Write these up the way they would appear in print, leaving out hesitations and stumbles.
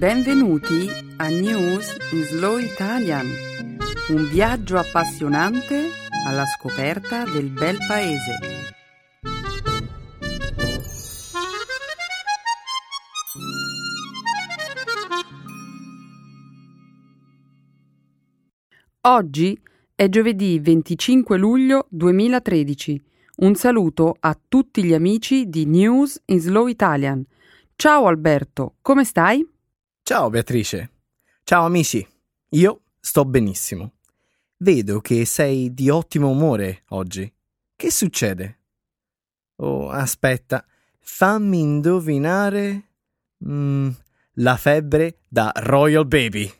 Benvenuti a News in Slow Italian, un viaggio appassionante alla scoperta del bel paese. Oggi è giovedì 25 luglio 2013. Un saluto a tutti gli amici di News in Slow Italian. Ciao Alberto, come stai? Ciao Beatrice. Ciao amici. Io sto benissimo. Vedo che sei di ottimo umore oggi. Che succede? Oh, aspetta. Fammi indovinare. La febbre da Royal Baby.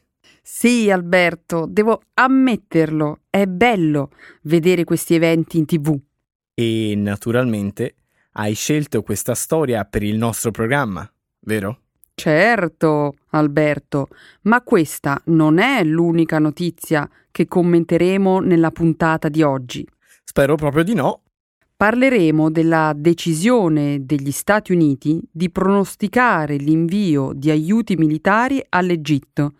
Sì Alberto, devo ammetterlo. È bello vedere questi eventi in TV. E naturalmente hai scelto questa storia per il nostro programma, vero? Certo, Alberto, ma questa non è l'unica notizia che commenteremo nella puntata di oggi. Spero proprio di no. Parleremo della decisione degli Stati Uniti di pronosticare l'invio di aiuti militari all'Egitto,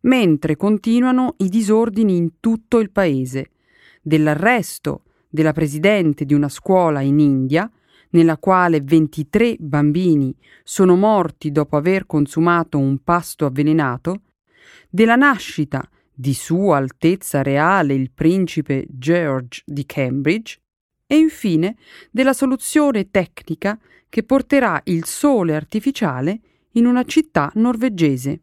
mentre continuano i disordini in tutto il paese, dell'arresto della presidente di una scuola in India, nella quale 23 bambini sono morti dopo aver consumato un pasto avvelenato, della nascita di Sua Altezza Reale il Principe George di Cambridge e infine della soluzione tecnica che porterà il sole artificiale in una città norvegese.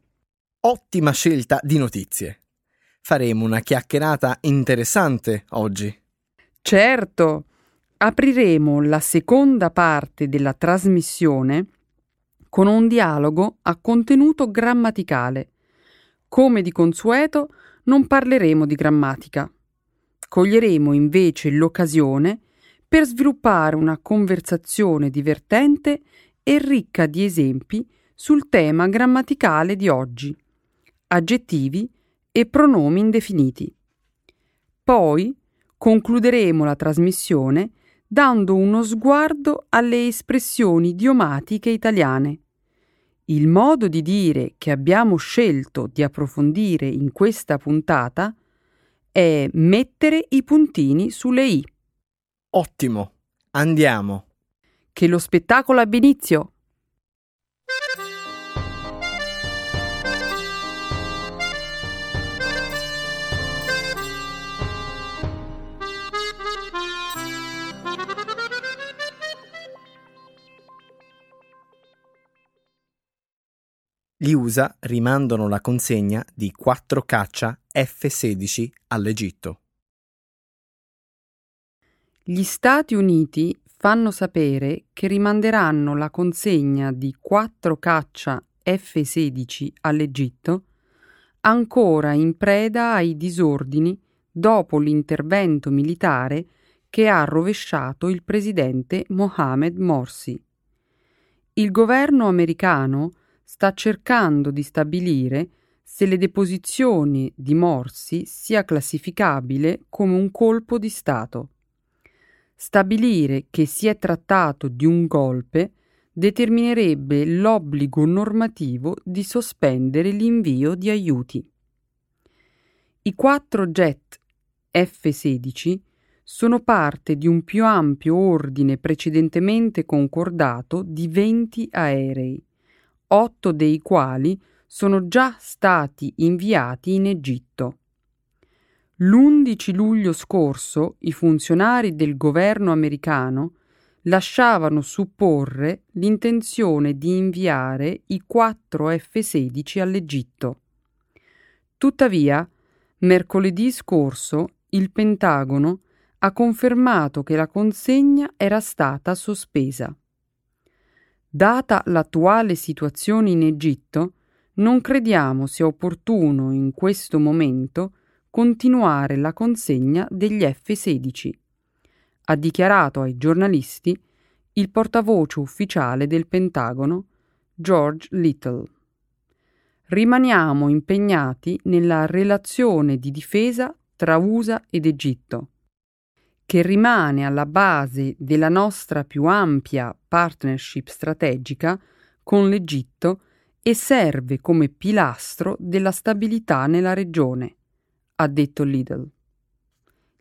Ottima scelta di notizie! Faremo una chiacchierata interessante oggi. Certo! Apriremo la seconda parte della trasmissione con un dialogo a contenuto grammaticale. Come di consueto, non parleremo di grammatica. Coglieremo invece l'occasione per sviluppare una conversazione divertente e ricca di esempi sul tema grammaticale di oggi, aggettivi e pronomi indefiniti. Poi concluderemo la trasmissione dando uno sguardo alle espressioni idiomatiche italiane. Il modo di dire che abbiamo scelto di approfondire in questa puntata è mettere i puntini sulle i. Ottimo, andiamo. Che lo spettacolo abbia inizio. Gli USA rimandano la consegna di 4 caccia F-16 all'Egitto. Gli Stati Uniti fanno sapere che rimanderanno la consegna di 4 caccia F-16 all'Egitto, ancora in preda ai disordini dopo l'intervento militare che ha rovesciato il presidente Mohamed Morsi. Il governo americano sta cercando di stabilire se le deposizioni di Morsi sia classificabile come un colpo di Stato. Stabilire che si è trattato di un golpe determinerebbe l'obbligo normativo di sospendere l'invio di aiuti. I 4 jet F-16 sono parte di un più ampio ordine precedentemente concordato di 20 aerei, 8 dei quali sono già stati inviati in Egitto. L'11 luglio scorso i funzionari del governo americano lasciavano supporre l'intenzione di inviare i 4 F-16 all'Egitto. Tuttavia, mercoledì scorso il Pentagono ha confermato che la consegna era stata sospesa. Data l'attuale situazione in Egitto, non crediamo sia opportuno in questo momento continuare la consegna degli F-16, ha dichiarato ai giornalisti il portavoce ufficiale del Pentagono, George Little. Rimaniamo impegnati nella relazione di difesa tra USA ed Egitto, che rimane alla base della nostra più ampia partnership strategica con l'Egitto e serve come pilastro della stabilità nella regione, ha detto Liddell.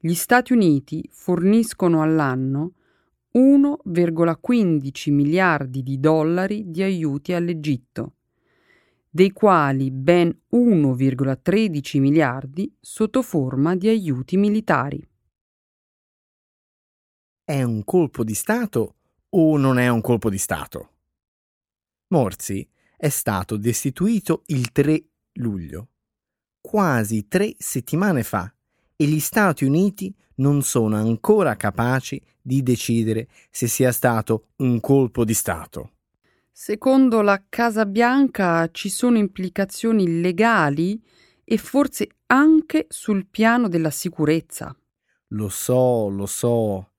Gli Stati Uniti forniscono all'anno 1,15 miliardi di dollari di aiuti all'Egitto, dei quali ben 1,13 miliardi sotto forma di aiuti militari. È un colpo di Stato o non è un colpo di Stato? Morsi è stato destituito il 3 luglio, quasi 3 settimane fa, e gli Stati Uniti non sono ancora capaci di decidere se sia stato un colpo di Stato. Secondo la Casa Bianca ci sono implicazioni legali e forse anche sul piano della sicurezza. Lo so.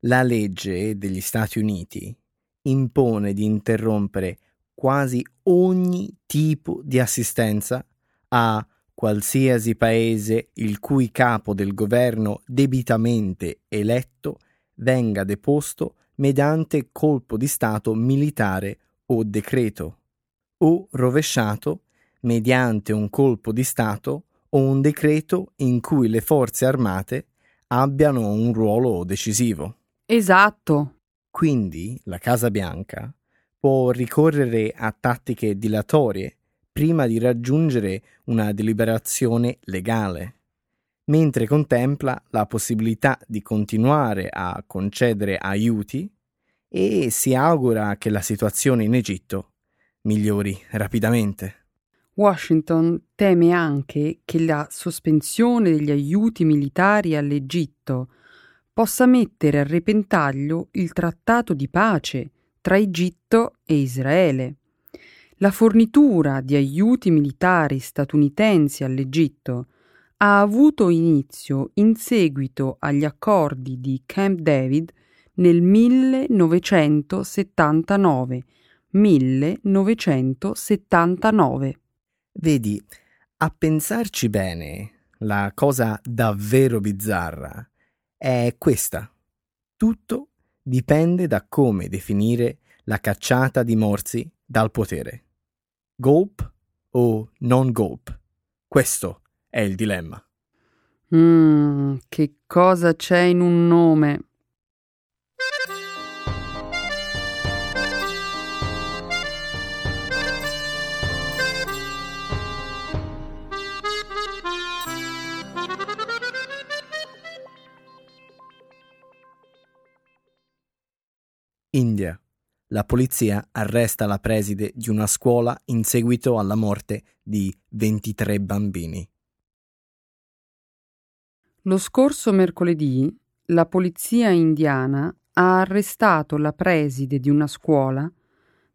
La legge degli Stati Uniti impone di interrompere quasi ogni tipo di assistenza a qualsiasi paese il cui capo del governo debitamente eletto venga deposto mediante colpo di Stato militare o decreto, o rovesciato mediante un colpo di Stato o un decreto in cui le forze armate abbiano un ruolo decisivo. Esatto. Quindi la Casa Bianca può ricorrere a tattiche dilatorie prima di raggiungere una deliberazione legale, mentre contempla la possibilità di continuare a concedere aiuti e si augura che la situazione in Egitto migliori rapidamente. Washington teme anche che la sospensione degli aiuti militari all'Egitto possa mettere a repentaglio il trattato di pace tra Egitto e Israele. La fornitura di aiuti militari statunitensi all'Egitto ha avuto inizio in seguito agli accordi di Camp David nel 1979. Vedi, a pensarci bene, la cosa davvero bizzarra è questa. Tutto dipende da come definire la cacciata di Morsi dal potere. Golpe o non golpe? Questo è il dilemma. Che cosa c'è in un nome? India. La polizia arresta la preside di una scuola in seguito alla morte di 23 bambini. Lo scorso mercoledì la polizia indiana ha arrestato la preside di una scuola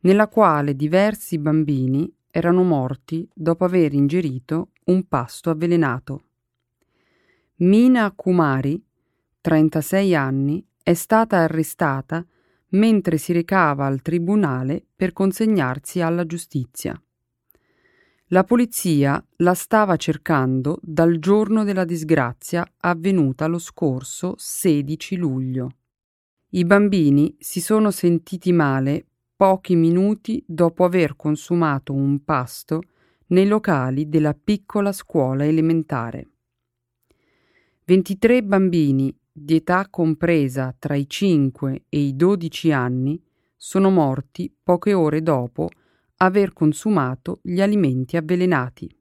nella quale diversi bambini erano morti dopo aver ingerito un pasto avvelenato. Mina Kumari, 36 anni, è stata arrestata mentre si recava al tribunale per consegnarsi alla giustizia. La polizia la stava cercando dal giorno della disgrazia avvenuta lo scorso 16 luglio. I bambini si sono sentiti male pochi minuti dopo aver consumato un pasto nei locali della piccola scuola elementare. 23 bambini di età compresa tra i 5 e i 12 anni sono morti poche ore dopo aver consumato gli alimenti avvelenati.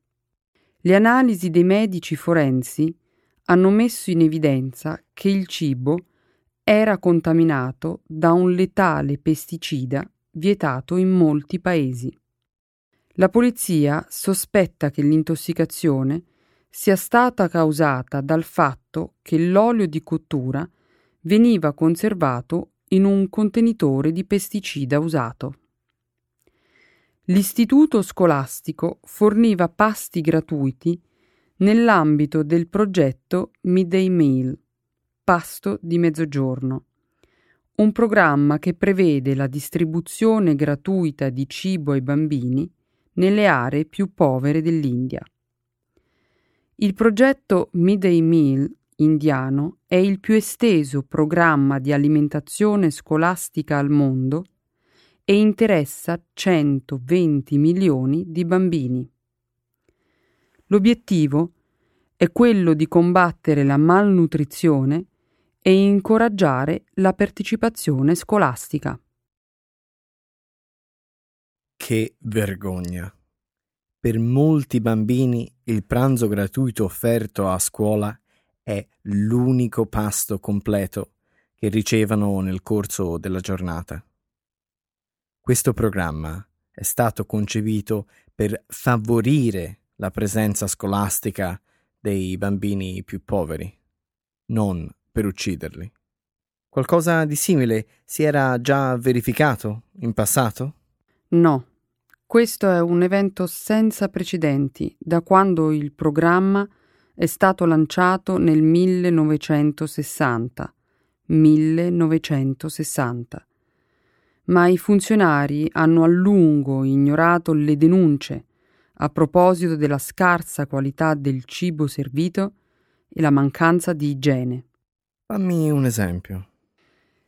Le analisi dei medici forensi hanno messo in evidenza che il cibo era contaminato da un letale pesticida vietato in molti paesi. La polizia sospetta che l'intossicazione sia stata causata dal fatto che l'olio di cottura veniva conservato in un contenitore di pesticida usato. L'istituto scolastico forniva pasti gratuiti nell'ambito del progetto Midday Meal, pasto di mezzogiorno, un programma che prevede la distribuzione gratuita di cibo ai bambini nelle aree più povere dell'India. Il progetto Midday Meal indiano è il più esteso programma di alimentazione scolastica al mondo e interessa 120 milioni di bambini. L'obiettivo è quello di combattere la malnutrizione e incoraggiare la partecipazione scolastica. Che vergogna! Per molti bambini il pranzo gratuito offerto a scuola è l'unico pasto completo che ricevono nel corso della giornata. Questo programma è stato concepito per favorire la presenza scolastica dei bambini più poveri, non per ucciderli. Qualcosa di simile si era già verificato in passato? No, questo è un evento senza precedenti da quando il programma è stato lanciato nel 1960. Ma i funzionari hanno a lungo ignorato le denunce a proposito della scarsa qualità del cibo servito e la mancanza di igiene. Fammi un esempio.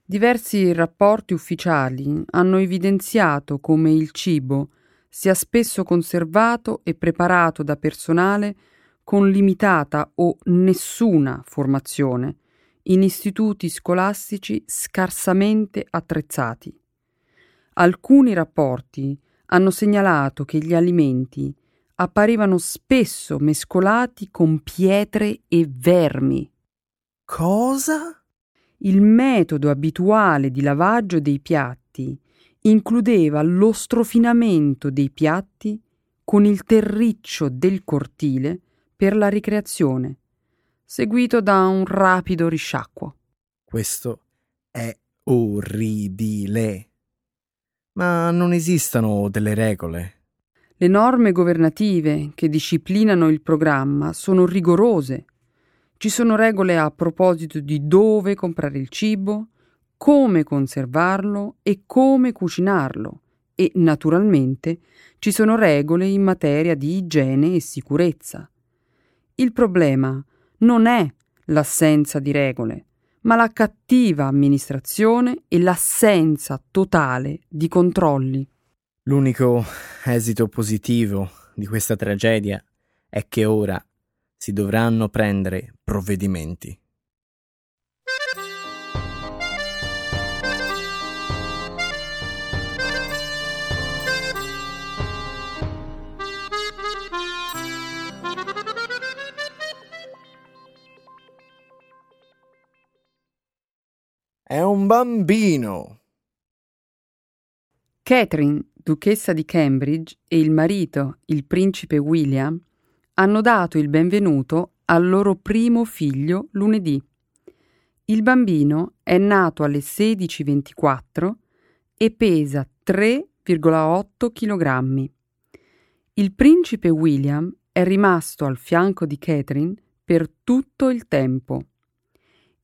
Diversi rapporti ufficiali hanno evidenziato come il cibo sia spesso conservato e preparato da personale con limitata o nessuna formazione in istituti scolastici scarsamente attrezzati. Alcuni rapporti hanno segnalato che gli alimenti apparivano spesso mescolati con pietre e vermi. Cosa? Il metodo abituale di lavaggio dei piatti includeva lo strofinamento dei piatti con il terriccio del cortile per la ricreazione, seguito da un rapido risciacquo. Questo è orribile. Ma non esistono delle regole. Le norme governative che disciplinano il programma sono rigorose. Ci sono regole a proposito di dove comprare il cibo, come conservarlo e come cucinarlo e, naturalmente, ci sono regole in materia di igiene e sicurezza. Il problema non è l'assenza di regole, ma la cattiva amministrazione e l'assenza totale di controlli. L'unico esito positivo di questa tragedia è che ora si dovranno prendere provvedimenti. È un bambino! Catherine, duchessa di Cambridge, e il marito, il principe William, hanno dato il benvenuto al loro primo figlio lunedì. Il bambino è nato alle 16:24 e pesa 3,8 kg. Il principe William è rimasto al fianco di Catherine per tutto il tempo.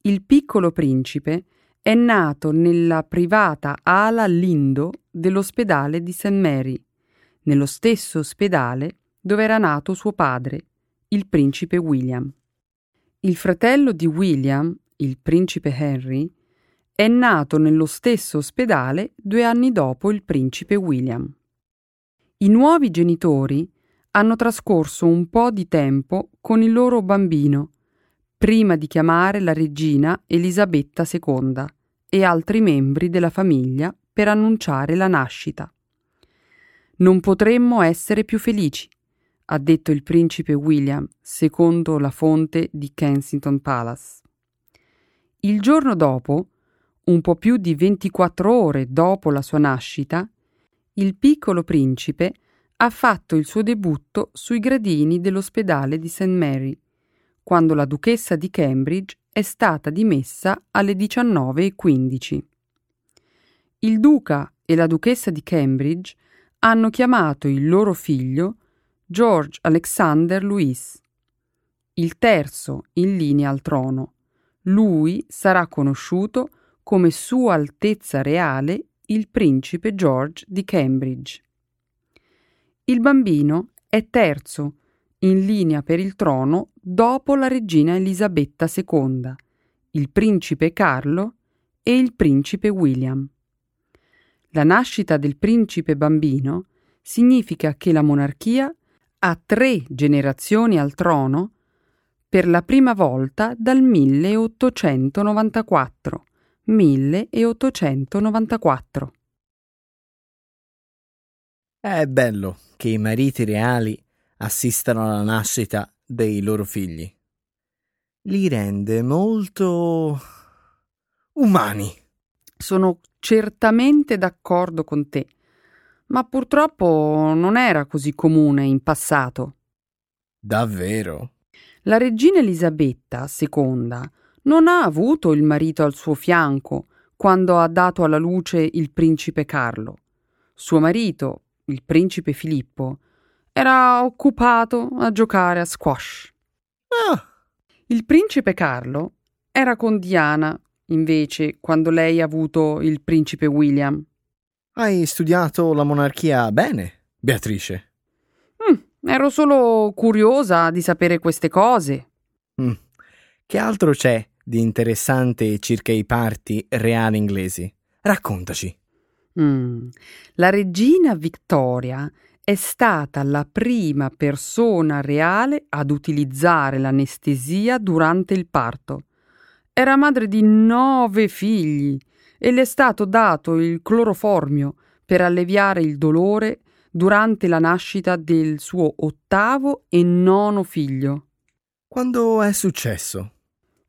Il piccolo principe è nato nella privata ala Lindo dell'ospedale di St. Mary, nello stesso ospedale dove era nato suo padre, il principe William. Il fratello di William, il principe Henry, è nato nello stesso ospedale 2 anni dopo il principe William. I nuovi genitori hanno trascorso un po' di tempo con il loro bambino, prima di chiamare la regina Elisabetta II, e altri membri della famiglia per annunciare la nascita. Non potremmo essere più felici, ha detto il principe William, secondo la fonte di Kensington Palace. Il giorno dopo, un po' più di 24 ore dopo la sua nascita, il piccolo principe ha fatto il suo debutto sui gradini dell'ospedale di St. Mary, quando la duchessa di Cambridge è stata dimessa alle 19:15. Il duca e la duchessa di Cambridge hanno chiamato il loro figlio George Alexander Louis, il terzo in linea al trono. Lui sarà conosciuto come Sua Altezza Reale il Principe George di Cambridge. Il bambino è terzo in linea per il trono dopo la regina Elisabetta II, il principe Carlo e il principe William. La nascita del principe bambino significa che la monarchia ha 3 generazioni al trono per la prima volta dal 1894. 1894. È bello che i mariti reali assistano alla nascita dei loro figli. Li rende molto umani. Sono certamente d'accordo con te, ma purtroppo non era così comune in passato. Davvero? La regina Elisabetta II non ha avuto il marito al suo fianco quando ha dato alla luce il principe Carlo. Suo marito, il principe Filippo, era occupato a giocare a squash. Ah. Il principe Carlo era con Diana, invece, quando lei ha avuto il principe William. Hai studiato la monarchia bene, Beatrice? Ero solo curiosa di sapere queste cose. Che altro c'è di interessante circa i parti reali inglesi? Raccontaci. La regina Vittoria è stata la prima persona reale ad utilizzare l'anestesia durante il parto. Era madre di 9 figli e le è stato dato il cloroformio per alleviare il dolore durante la nascita del suo 8° e 9° figlio. Quando è successo?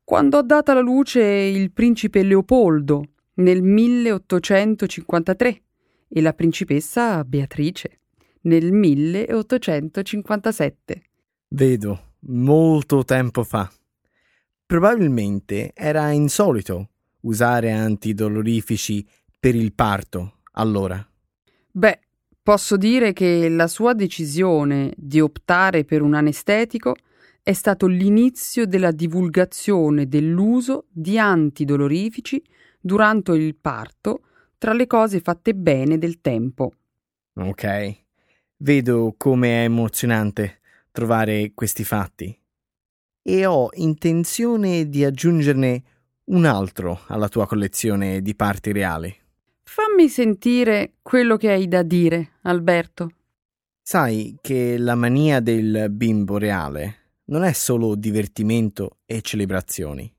Quando ha dato alla luce il principe Leopoldo nel 1853 e la principessa Beatrice nel 1857. Vedo, molto tempo fa. Probabilmente era insolito usare antidolorifici per il parto, allora. Beh, posso dire che la sua decisione di optare per un anestetico è stato l'inizio della divulgazione dell'uso di antidolorifici durante il parto tra le cose fatte bene del tempo. Ok, vedo come è emozionante trovare questi fatti e ho intenzione di aggiungerne un altro alla tua collezione di parti reali. Fammi sentire quello che hai da dire, Alberto. Sai che la mania del bimbo reale non è solo divertimento e celebrazioni.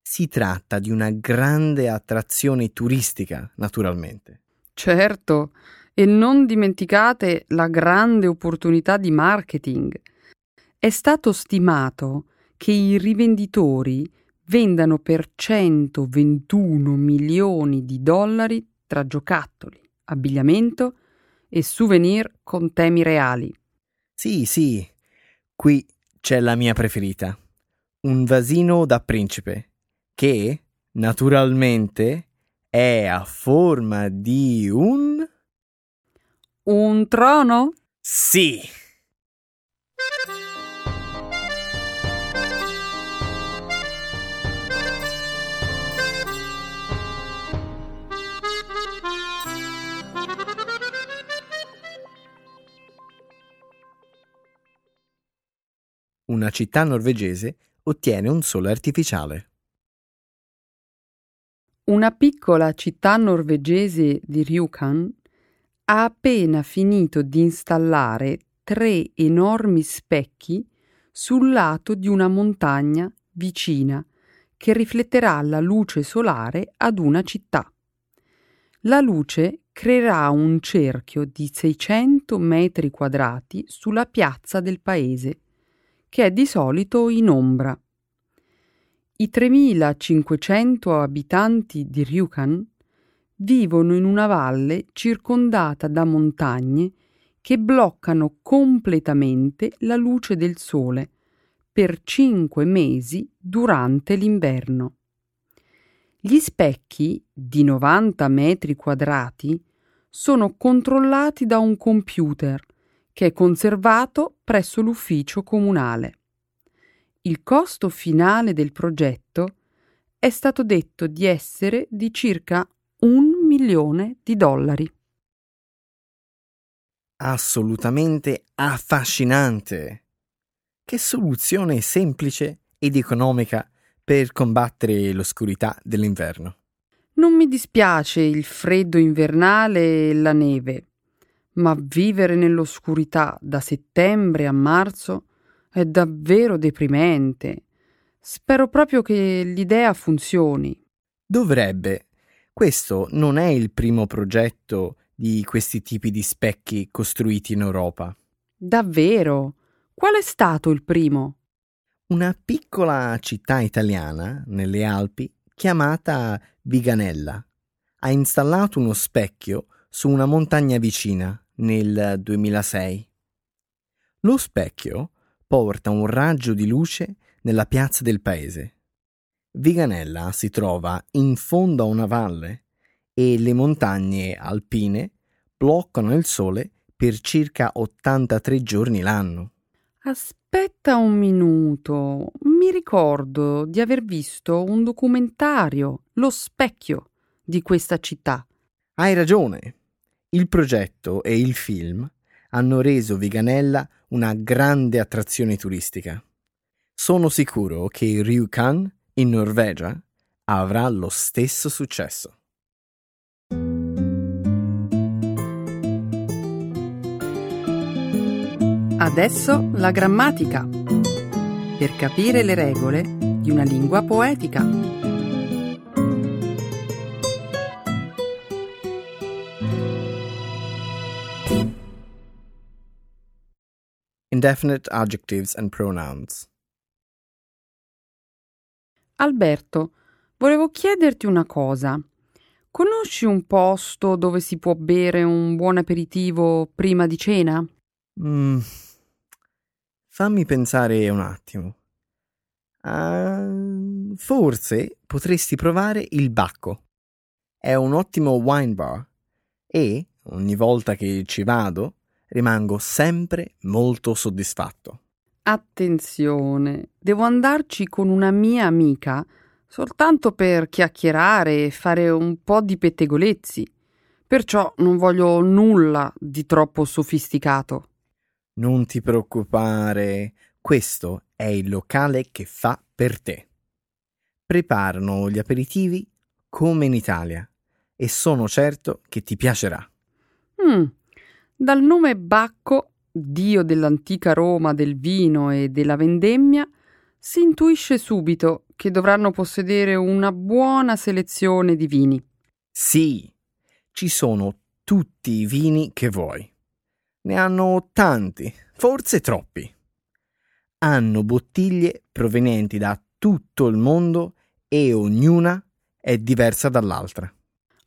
Si tratta di una grande attrazione turistica, naturalmente. Certo, e non dimenticate la grande opportunità di marketing. È stato stimato che i rivenditori vendano per $121 milioni tra giocattoli, abbigliamento e souvenir con temi reali. Sì, qui c'è la mia preferita, un vasino da principe, che naturalmente è a forma di un trono? Sì! Una città norvegese ottiene un sole artificiale. Una piccola città norvegese di Rjukan ha appena finito di installare 3 enormi specchi sul lato di una montagna vicina che rifletterà la luce solare ad una città. La luce creerà un cerchio di 600 metri quadrati sulla piazza del paese, che è di solito in ombra. I 3.500 abitanti di Rjukan vivono in una valle circondata da montagne che bloccano completamente la luce del sole per 5 mesi durante l'inverno. Gli specchi di 90 metri quadrati sono controllati da un computer che è conservato presso l'ufficio comunale. Il costo finale del progetto è stato detto di essere di circa $1 milione. Assolutamente affascinante! Che soluzione semplice ed economica per combattere l'oscurità dell'inverno! Non mi dispiace il freddo invernale e la neve, ma vivere nell'oscurità da settembre a marzo è davvero deprimente. Spero proprio che l'idea funzioni. Dovrebbe. Questo non è il primo progetto di questi tipi di specchi costruiti in Europa. Davvero? Qual è stato il primo? Una piccola città italiana nelle Alpi chiamata Viganella ha installato uno specchio su una montagna vicina nel 2006. Lo specchio porta un raggio di luce nella piazza del paese. Viganella si trova in fondo a una valle e le montagne alpine bloccano il sole per circa 83 giorni l'anno. Aspetta un minuto, mi ricordo di aver visto un documentario, Lo specchio, di questa città. Hai ragione. Il progetto e il film hanno reso Viganella una grande attrazione turistica. Sono sicuro che Rjukan, in Norvegia, avrà lo stesso successo. Adesso la grammatica, per capire le regole di una lingua poetica. Indefinite adjectives and pronouns. Alberto, volevo chiederti una cosa. Conosci un posto dove si può bere un buon aperitivo prima di cena? Fammi pensare un attimo. Forse potresti provare il Bacco. È un ottimo wine bar e ogni volta che ci vado rimango sempre molto soddisfatto. Attenzione, devo andarci con una mia amica soltanto per chiacchierare e fare un po' di pettegolezzi, perciò non voglio nulla di troppo sofisticato. Non ti preoccupare, questo è il locale che fa per te. Preparano gli aperitivi come in Italia e sono certo che ti piacerà. Dal nome Bacco, dio dell'antica Roma del vino e della vendemmia, si intuisce subito che dovranno possedere una buona selezione di vini. Sì, ci sono tutti i vini che vuoi. Ne hanno tanti, forse troppi. Hanno bottiglie provenienti da tutto il mondo e ognuna è diversa dall'altra.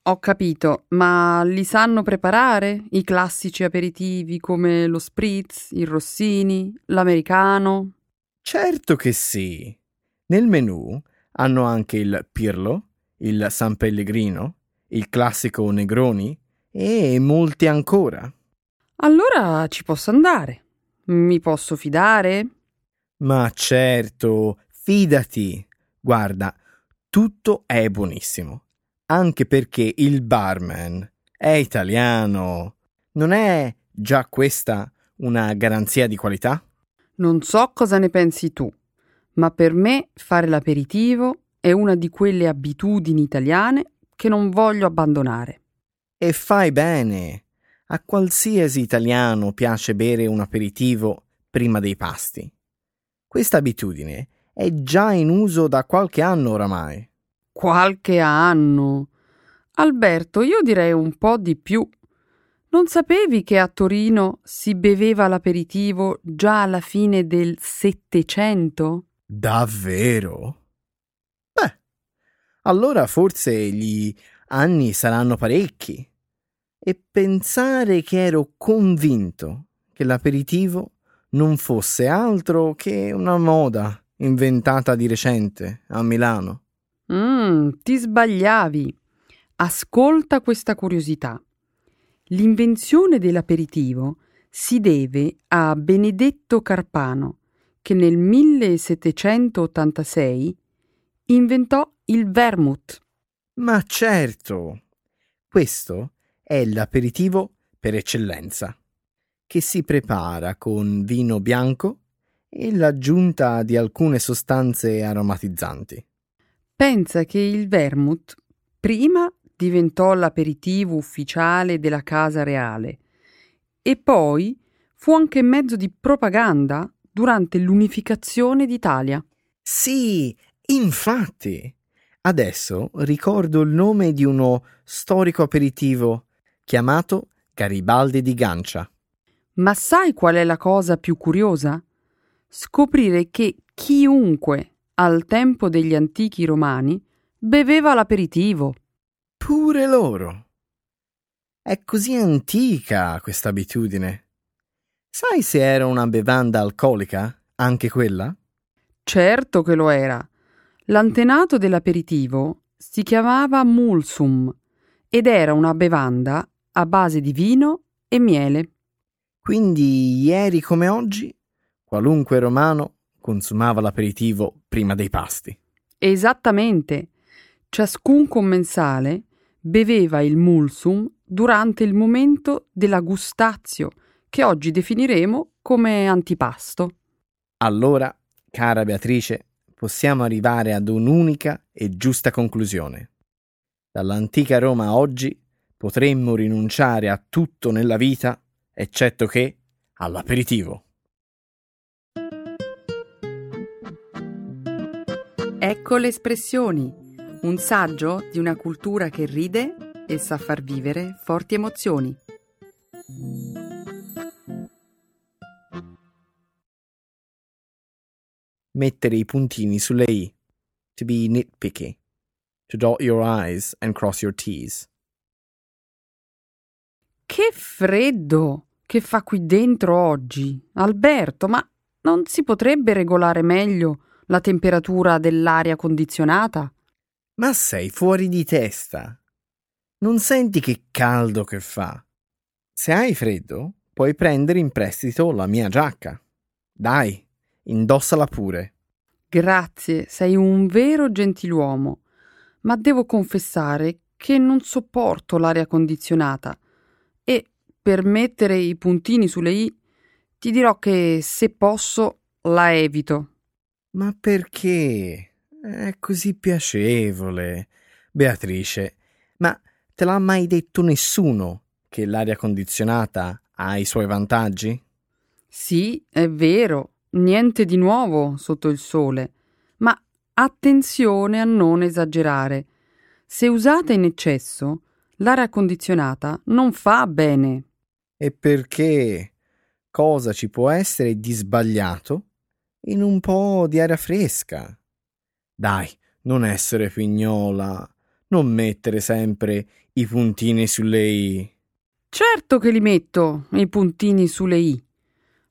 Ho capito, ma li sanno preparare i classici aperitivi come lo spritz, il rossini, l'americano? Certo che sì. Nel menù hanno anche il Pirlo, il San Pellegrino, il classico Negroni e molti ancora. Allora ci posso andare. Mi posso fidare? Ma certo, fidati. Guarda, tutto è buonissimo. Anche perché il barman è italiano. Non è già questa una garanzia di qualità? Non so cosa ne pensi tu, ma per me fare l'aperitivo è una di quelle abitudini italiane che non voglio abbandonare. E fai bene. A qualsiasi italiano piace bere un aperitivo prima dei pasti. Questa abitudine è già in uso da qualche anno oramai. Qualche anno? Alberto, io direi un po' di più. Non sapevi che a Torino si beveva l'aperitivo già alla fine del Settecento? Davvero? Beh, allora forse gli anni saranno parecchi. E pensare che ero convinto che l'aperitivo non fosse altro che una moda inventata di recente a Milano. Ti sbagliavi. Ascolta questa curiosità. L'invenzione dell'aperitivo si deve a Benedetto Carpano, che nel 1786 inventò il Vermouth. Ma certo, questo è l'aperitivo per eccellenza, che si prepara con vino bianco e l'aggiunta di alcune sostanze aromatizzanti. Pensa che il vermouth Prima diventò l'aperitivo ufficiale della casa reale e poi fu anche mezzo di propaganda durante l'unificazione d'Italia. Sì, infatti. Adesso ricordo il nome di uno storico aperitivo chiamato Garibaldi di Gancia. Ma sai qual è la cosa più curiosa? Scoprire che chiunque al tempo degli antichi romani beveva l'aperitivo. Pure loro. È così antica questa abitudine. Sai se era una bevanda alcolica, anche quella? Certo che lo era. L'antenato dell'aperitivo si chiamava mulsum ed era una bevanda a base di vino e miele. Quindi ieri come oggi qualunque romano consumava l'aperitivo prima dei pasti. Esattamente. Ciascun commensale beveva il mulsum durante il momento della gustatio, che oggi definiremo come antipasto. Allora, cara Beatrice, possiamo arrivare ad un'unica e giusta conclusione. Dall'antica Roma a oggi potremmo rinunciare a tutto nella vita, eccetto che all'aperitivo. Ecco le espressioni, un saggio di una cultura che ride e sa far vivere forti emozioni. Mettere i puntini sulle i. To be nitpicky. To dot your i's and cross your t's. Che freddo che fa qui dentro oggi, Alberto, ma non si potrebbe regolare meglio la temperatura dell'aria condizionata? Ma sei fuori di testa. Non senti che caldo che fa? Se hai freddo, puoi prendere in prestito la mia giacca. Dai, indossala pure. Grazie, sei un vero gentiluomo, ma devo confessare che non sopporto l'aria condizionata e per mettere i puntini sulle i ti dirò che se posso la evito. Ma perché? È così piacevole, Beatrice, ma te l'ha mai detto nessuno che l'aria condizionata ha i suoi vantaggi? Sì, è vero, niente di nuovo sotto il sole, ma attenzione a non esagerare. Se usata in eccesso, l'aria condizionata non fa bene. E perché? Cosa ci può essere di sbagliato in un po' di aria fresca? Dai, non essere pignola, non mettere sempre i puntini sulle i. Certo che li metto, i puntini sulle i.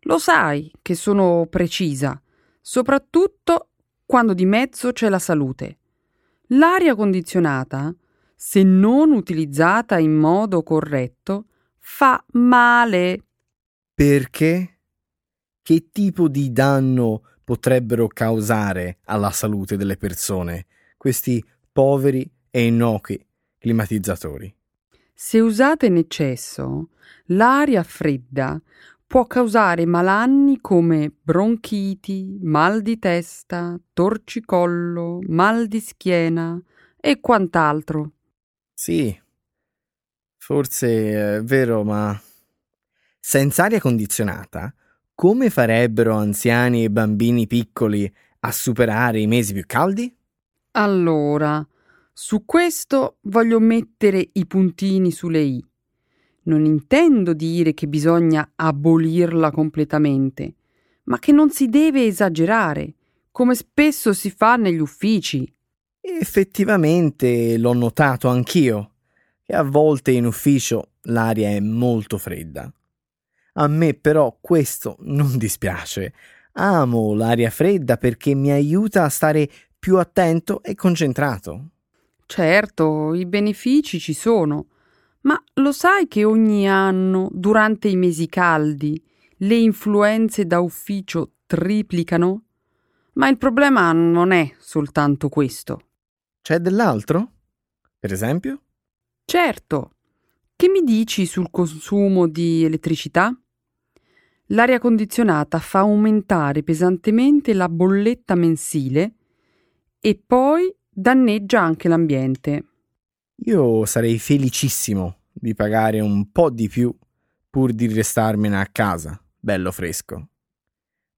Lo sai che sono precisa, soprattutto quando di mezzo c'è la salute. L'aria condizionata, se non utilizzata in modo corretto, fa male. Perché? Che tipo di danno potrebbero causare alla salute delle persone questi poveri e innocui climatizzatori? Se usata in eccesso, l'aria fredda può causare malanni come bronchiti, mal di testa, torcicollo, mal di schiena e quant'altro. Sì, forse è vero, ma senza aria condizionata come farebbero anziani e bambini piccoli a superare i mesi più caldi? Allora, su questo voglio mettere i puntini sulle i. Non intendo dire che bisogna abolirla completamente, ma che non si deve esagerare, come spesso si fa negli uffici. Effettivamente l'ho notato anch'io, che a volte in ufficio l'aria è molto fredda. A me però questo non dispiace. Amo l'aria fredda perché mi aiuta a stare più attento e concentrato. Certo, i benefici ci sono, ma lo sai che ogni anno, durante i mesi caldi, le influenze da ufficio triplicano? Ma il problema non è soltanto questo. C'è dell'altro? Per esempio? Certo. Che mi dici sul consumo di elettricità? L'aria condizionata fa aumentare pesantemente la bolletta mensile e poi danneggia anche l'ambiente. Io sarei felicissimo di pagare un po' di più pur di restarmene a casa, bello fresco.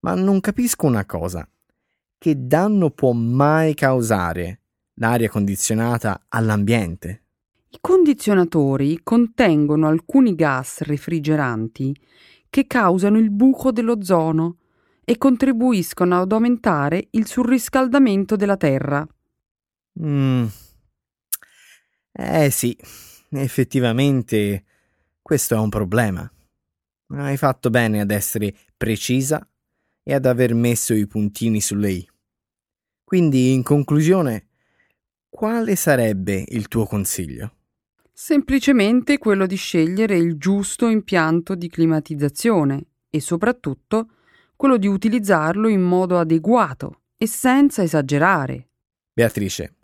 Ma non capisco una cosa. Che danno può mai causare l'aria condizionata all'ambiente? I condizionatori contengono alcuni gas refrigeranti che causano il buco dell'ozono e contribuiscono ad aumentare il surriscaldamento della Terra. Sì, effettivamente questo è un problema. Hai fatto bene ad essere precisa e ad aver messo i puntini sulle i. Quindi, in conclusione, quale sarebbe il tuo consiglio? Semplicemente quello di scegliere il giusto impianto di climatizzazione e soprattutto quello di utilizzarlo in modo adeguato e senza esagerare. Beatrice,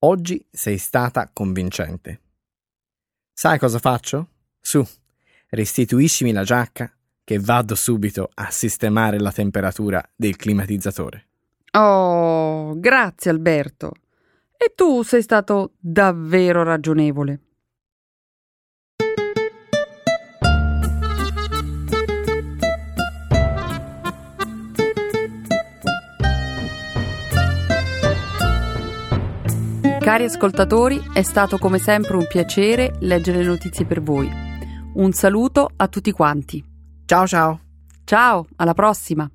oggi sei stata convincente. Sai cosa faccio? Su, restituiscimi la giacca che vado subito a sistemare la temperatura del climatizzatore. Oh, grazie Alberto. E tu sei stato davvero ragionevole. Cari ascoltatori, è stato come sempre un piacere leggere le notizie per voi. Un saluto a tutti quanti. Ciao ciao. Ciao, alla prossima.